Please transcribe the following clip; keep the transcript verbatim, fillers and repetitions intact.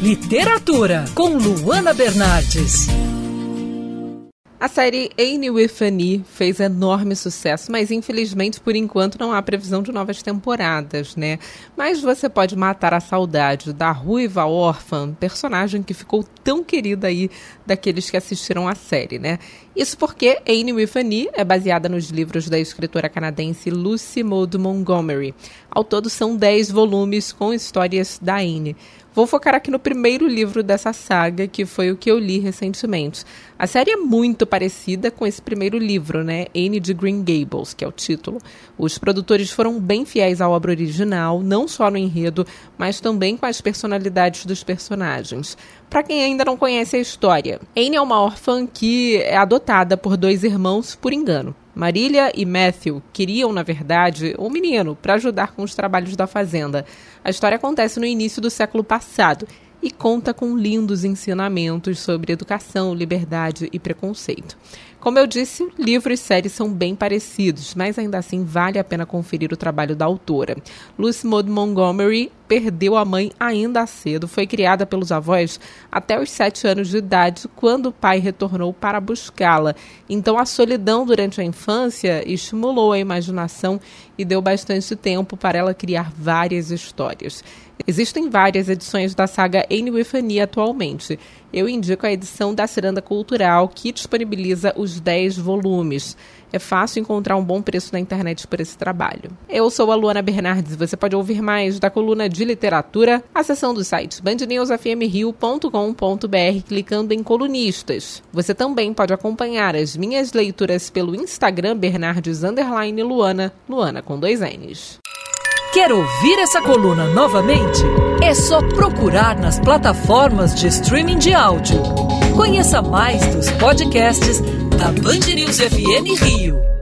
Literatura, com Luana Bernardes. A série Anne with an E fez enorme sucesso, mas infelizmente por enquanto não há previsão de novas temporadas, né? Mas você pode matar a saudade da ruiva órfã, personagem que ficou tão querida aí daqueles que assistiram à série, né? Isso porque Anne with an E é baseada nos livros da escritora canadense Lucy Maud Montgomery. Ao todo são dez volumes com histórias da Anne. Vou focar aqui no primeiro livro dessa saga, que foi o que eu li recentemente. A série é muito parecida com esse primeiro livro, né? Anne de Green Gables, que é o título. Os produtores foram bem fiéis à obra original, não só no enredo, mas também com as personalidades dos personagens. Para quem ainda não conhece a história, Anne é uma órfã que é adotada por dois irmãos por engano. Marília e Matthew queriam, na verdade, um menino para ajudar com os trabalhos da fazenda. A história acontece no início do século passado e conta com lindos ensinamentos sobre educação, liberdade e preconceito. Como eu disse, livro e série são bem parecidos, mas ainda assim vale a pena conferir o trabalho da autora. Lucy Maud Montgomery perdeu a mãe ainda cedo, foi criada pelos avós até os sete anos de idade, quando o pai retornou para buscá-la. Então a solidão durante a infância estimulou a imaginação e deu bastante tempo para ela criar várias histórias. Existem várias edições da saga Anne with an E atualmente. Eu indico a edição da Ciranda Cultural, que disponibiliza os dez volumes. É fácil encontrar um bom preço na internet por esse trabalho. Eu sou a Luana Bernardes e você pode ouvir mais da coluna de literatura acessando o site band news f m rio ponto com ponto b r, clicando em Colunistas. Você também pode acompanhar as minhas leituras pelo Instagram Bernardes underline Luana, Luana com dois N's. Quer ouvir essa coluna novamente? É só procurar nas plataformas de streaming de áudio. Conheça mais dos podcasts da Band News F M Rio.